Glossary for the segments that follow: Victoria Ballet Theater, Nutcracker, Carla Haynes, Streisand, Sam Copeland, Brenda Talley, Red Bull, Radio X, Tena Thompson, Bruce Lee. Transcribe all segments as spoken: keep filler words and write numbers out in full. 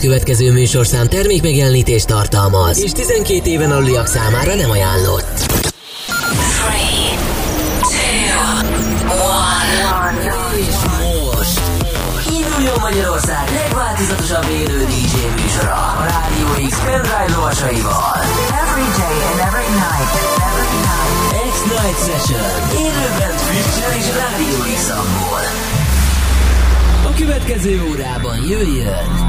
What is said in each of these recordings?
következő műsorszám termékmegjelenítést tartalmaz, és tizenkét éven aluliak számára nem ajánlott. Most induljon Magyarország legváltozatosabb élő dé jé műsora a Radio X pendrive lovasaival. Every day and every night, every night. X-Night Session. Élőben frissen és Radio X-amból. A következő órában jöjjön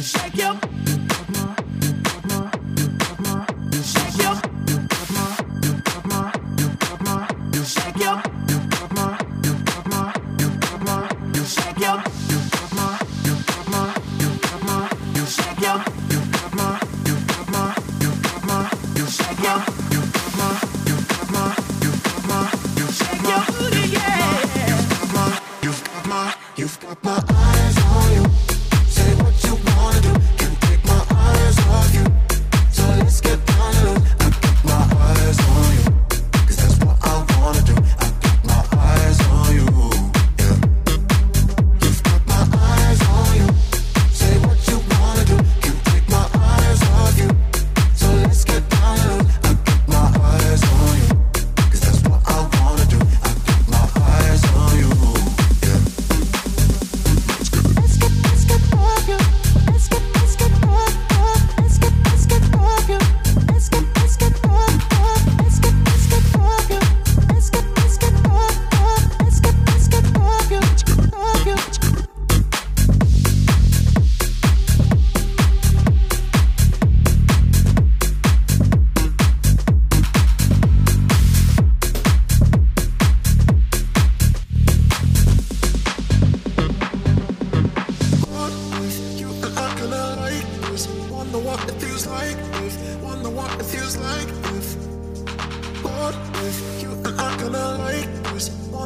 Let's go.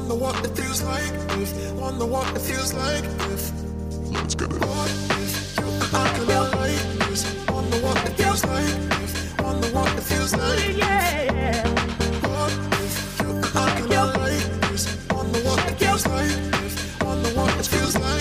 Wonder what it feels like if, wonder what it feels like if. Let's get it on. If you and I can all like this. Wonder what it feels like if, wonder what it feels like. Yeah. What if you and I can all like this. Wonder what it feels like if, wonder what it feels like.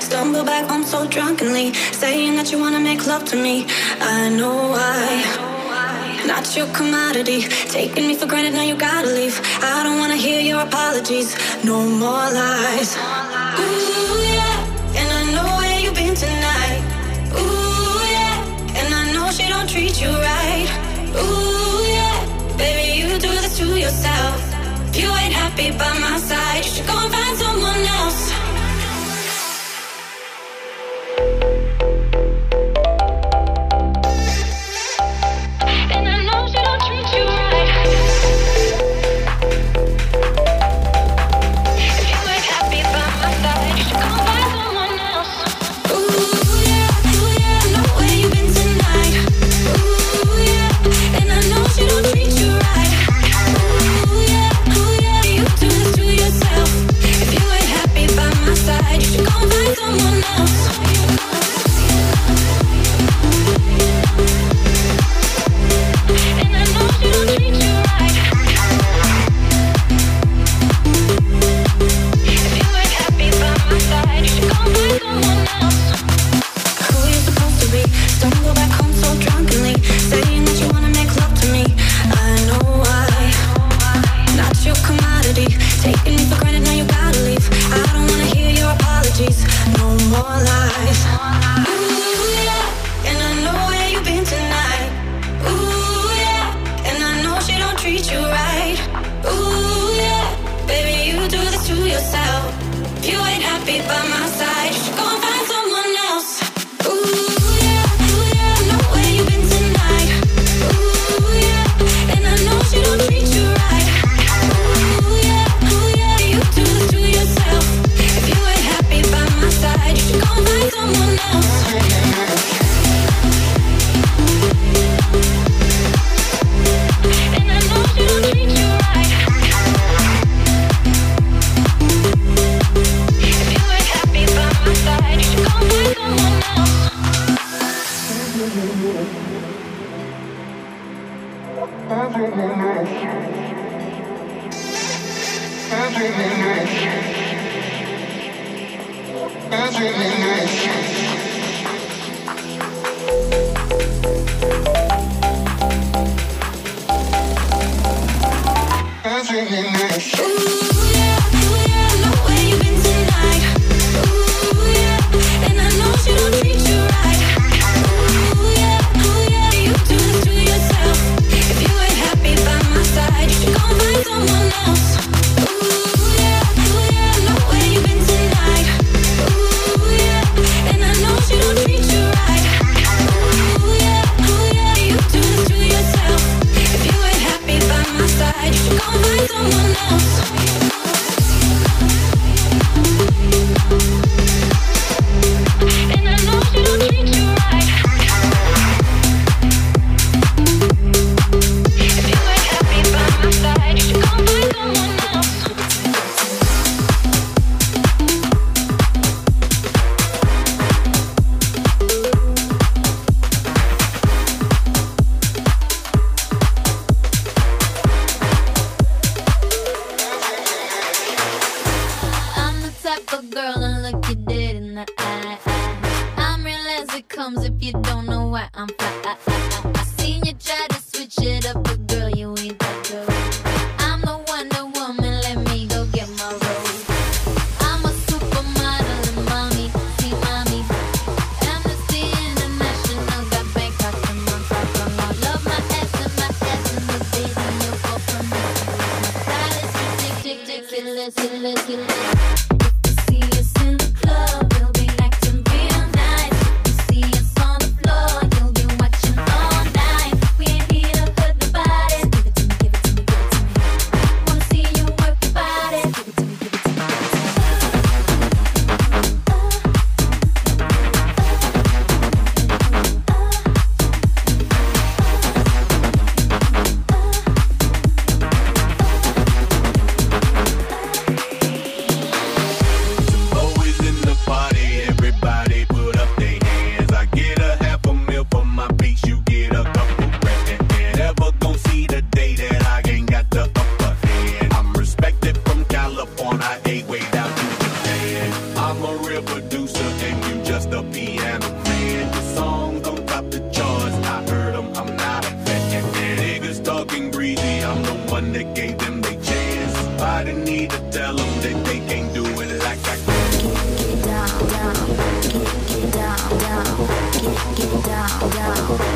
Stumble go back home so drunkenly, saying that you wanna make love to me. I know why, not your commodity, taking me for granted, now you gotta leave. I don't wanna hear your apologies, no more lies. Ooh, yeah, and I know where you've been tonight. Ooh, yeah, and I know she don't treat you right. Ooh, yeah, baby, you do this to yourself. You ain't happy by my side, you should go and find someone else. Club, you'll be acting real nice. You see us on the floor, you'll be watching. 'Cause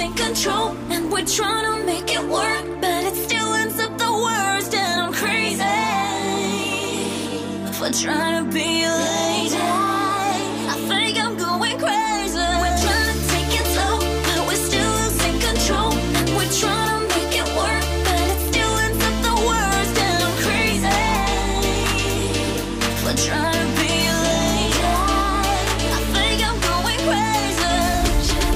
in control, and we're trying to make it work, but it still ends up the worst, and I'm crazy for trying to be a lady. I think I'm going crazy. We're trying to take it slow, but we're still in control, and we're trying to make it work, but it still ends up the worst, and I'm crazy for trying to be a lady. I think I'm going crazy. We're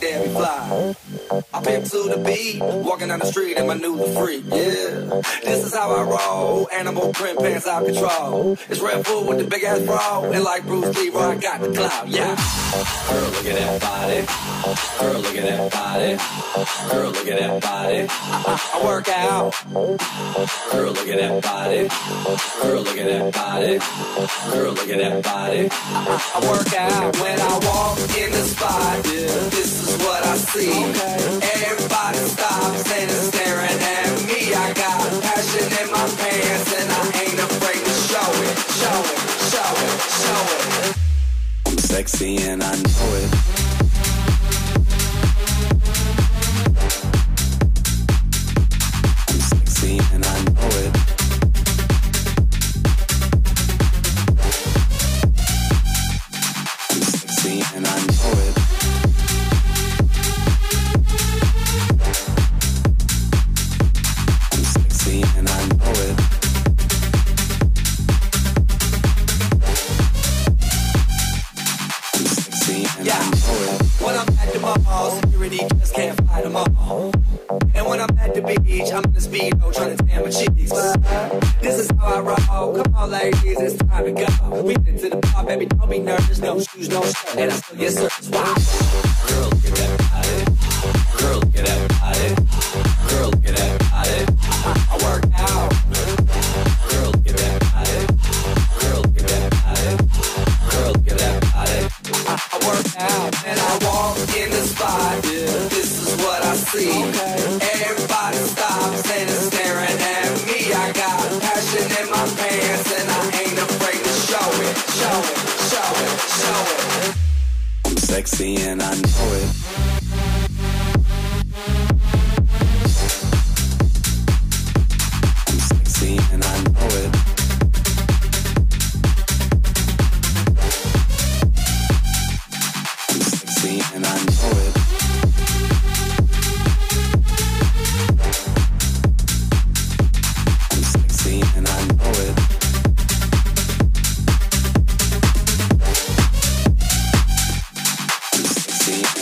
damn fly. I pimp to the beat, walking down the street in my new freak, yeah. This is how I roll, animal print pants out control. It's Red Bull with the big ass bra, and like Bruce Lee, I got the clout, yeah. Girl, look at that body. Girl, look at that body. Girl, look at that body. I, I, I work out. Girl, look at that body. Girl, look at that body. Girl, look at that body. I, I, I work out when I walk in the spot. Yeah. This is what I see. Okay. Everybody stops and is staring at me. I got passion in my pants and I ain't afraid to show it, show it, show it, show it. I'm sexy and I know it.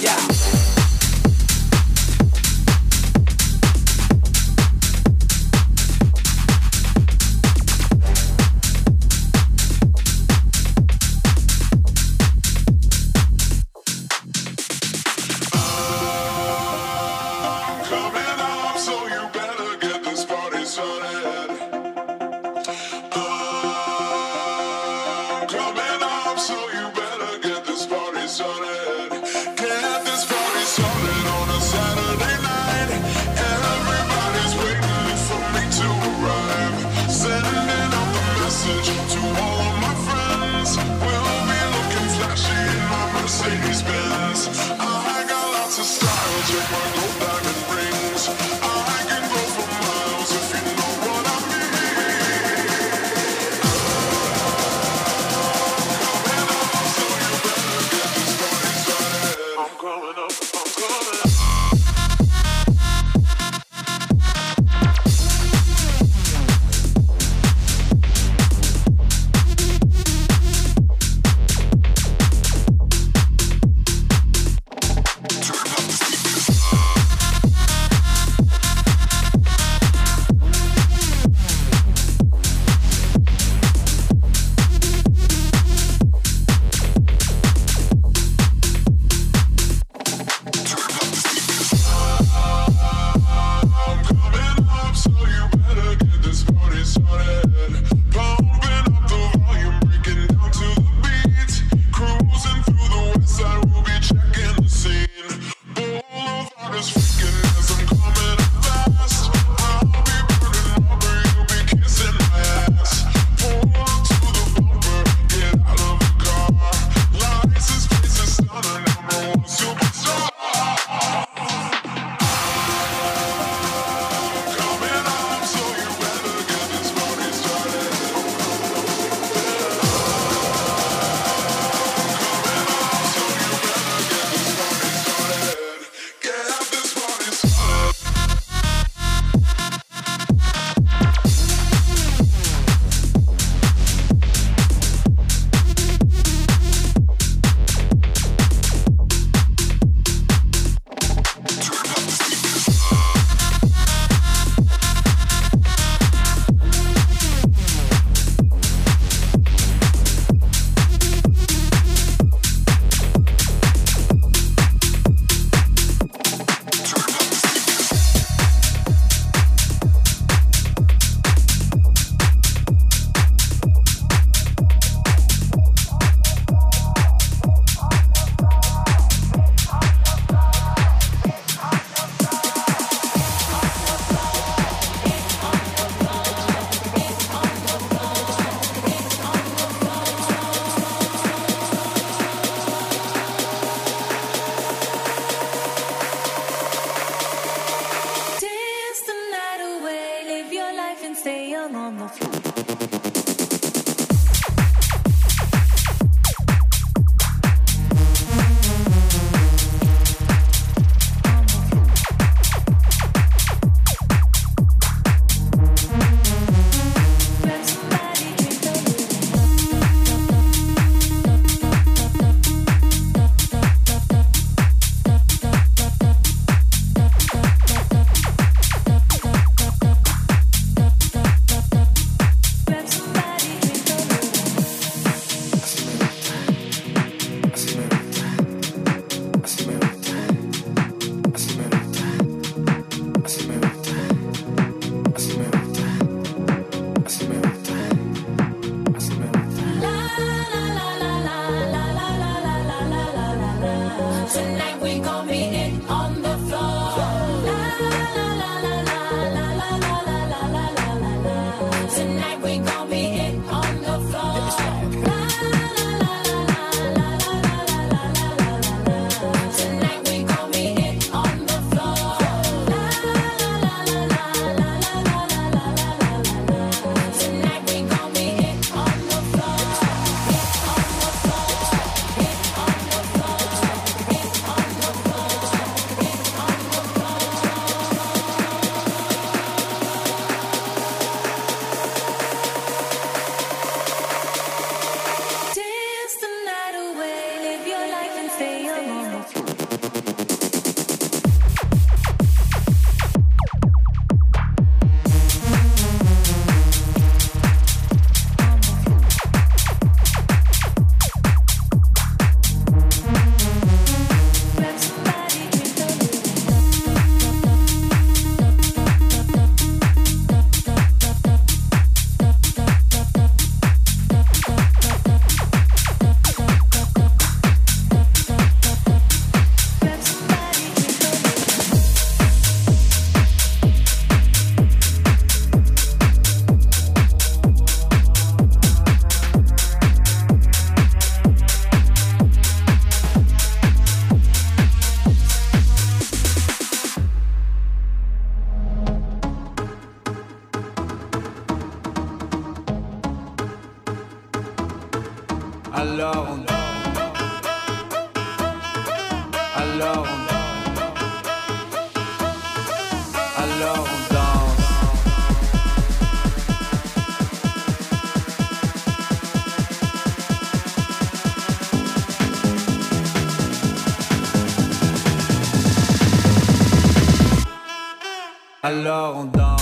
Yeah. your life and stay young on the floor. Alors on danse.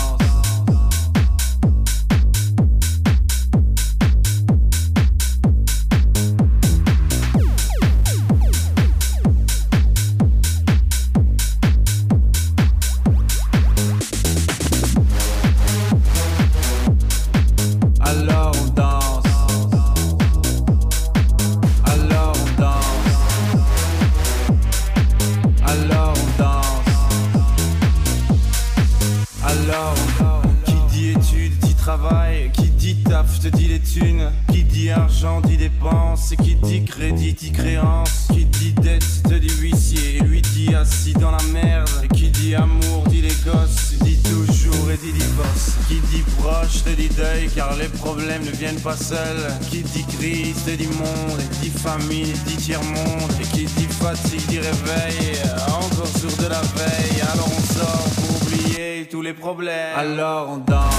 Seul. Qui dit crise, te dit monde, dit famine, dit tiers-monde. Et qui dit fatigue, dit réveil, encore sourd de la veille. Alors on sort pour oublier tous les problèmes. Alors on danse.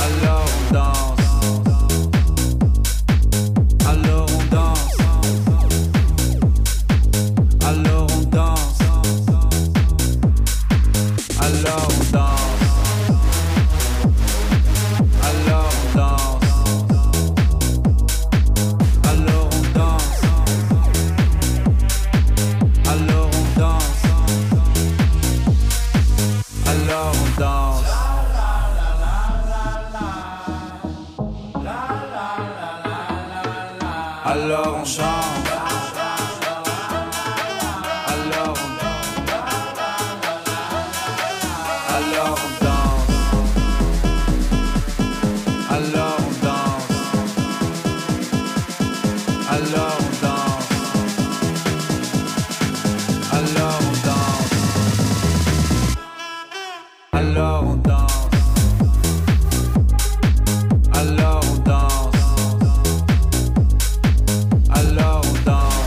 Alors on danse. Alors on danse. Alors on danse. Alors on danse. Alors on chante. Alors on danse. Alors on danse. Alors on danse. Alors on danse. Alors on danse. Alors on danse. Alors on danse. Alors on danse. Alors on danse.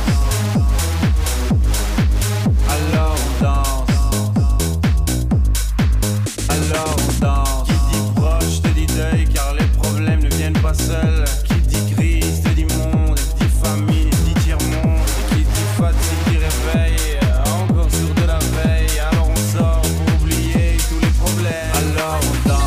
Alors on danse. Qui dit proche te dit deuil, car les problèmes ne viennent pas seuls. Qui dit crise te dit monde, dit famille, dit tiers-monde. Qui dit fatigue dit réveil, encore sourd de la veille. Alors on sort pour oublier tous les problèmes. Alors on danse.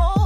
Oh.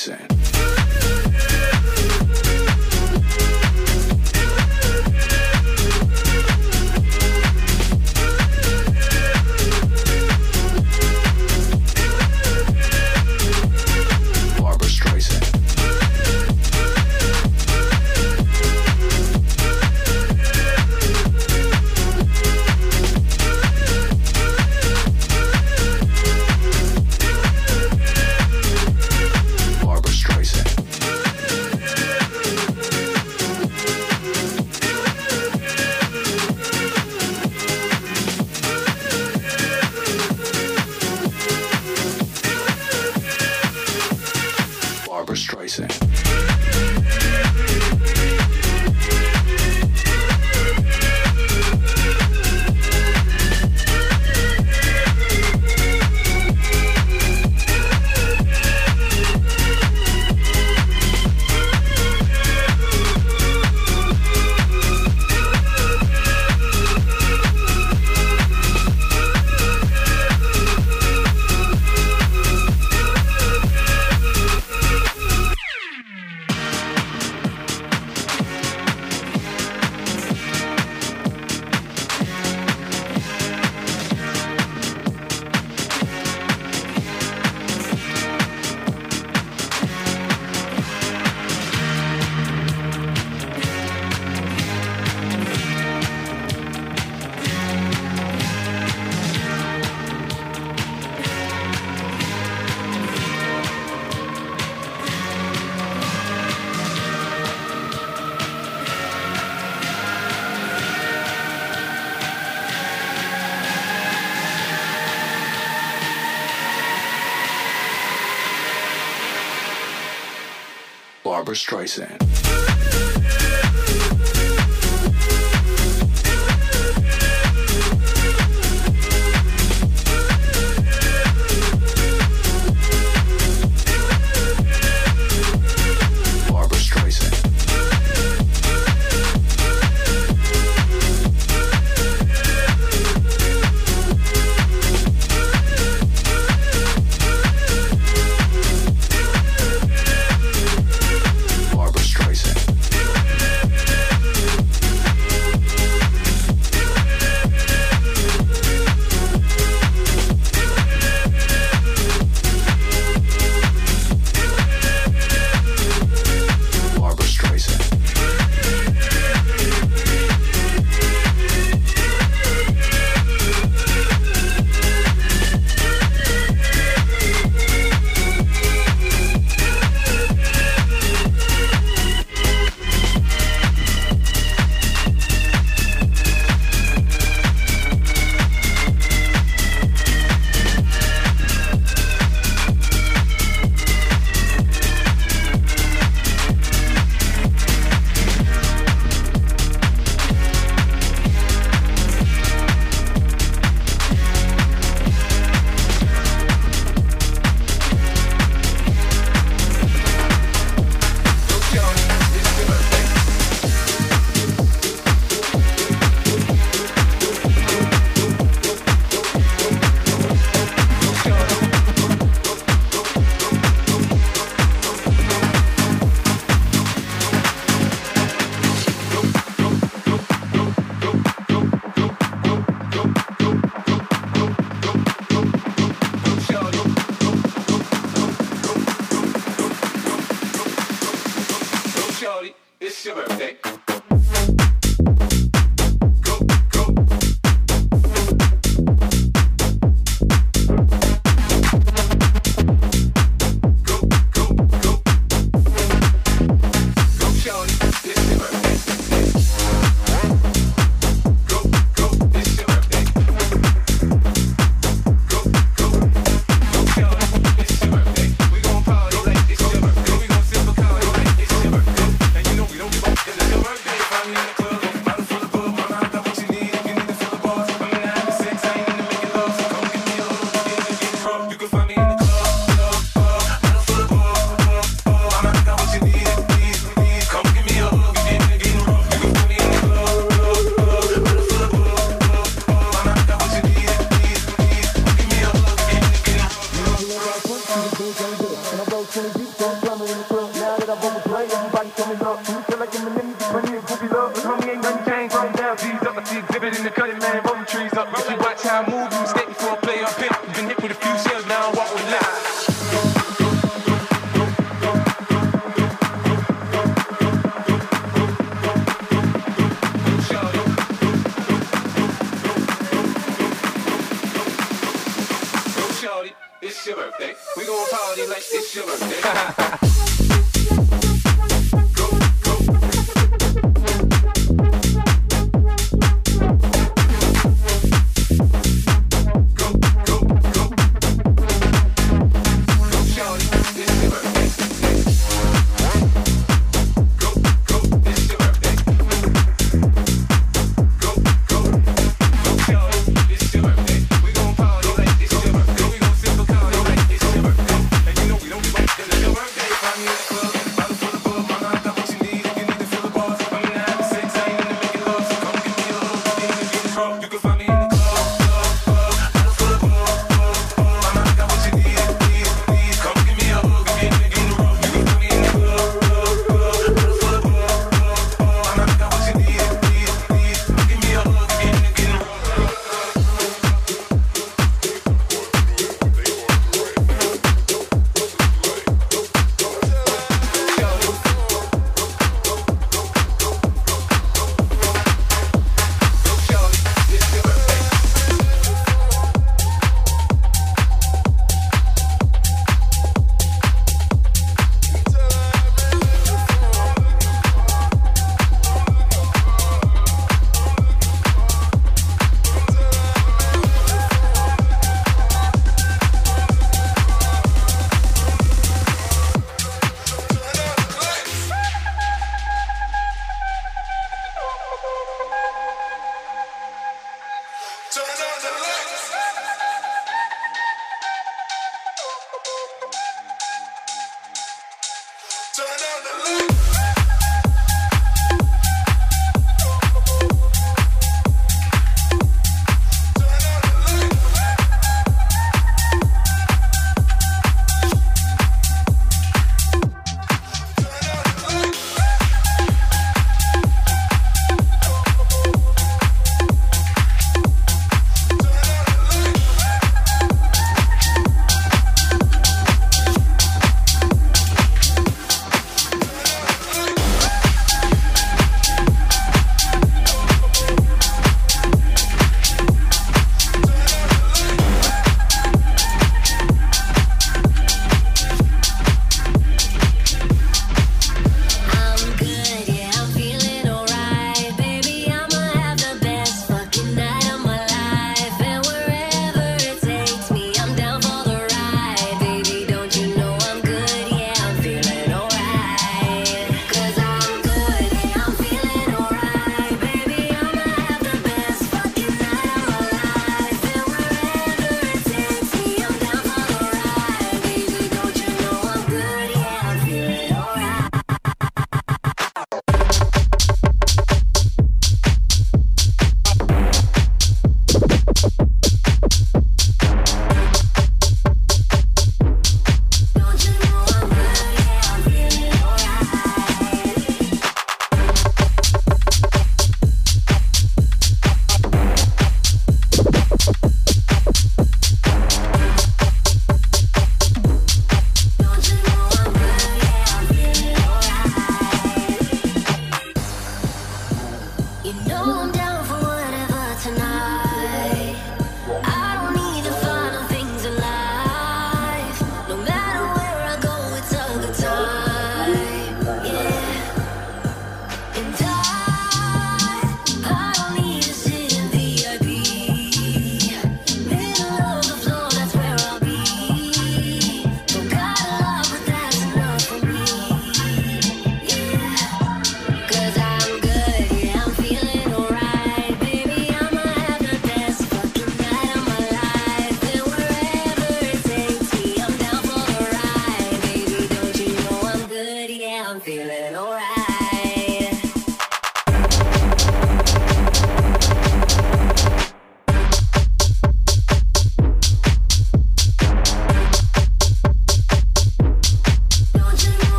Streisand. Streisand. Choice. gunning man, rolling trees up. If you watch how I move, you mistake me for a player pimp. Been hit with a few shells, now I walk with lies. It's your birthday. We gon' party like it's your birthday. Turn on the light.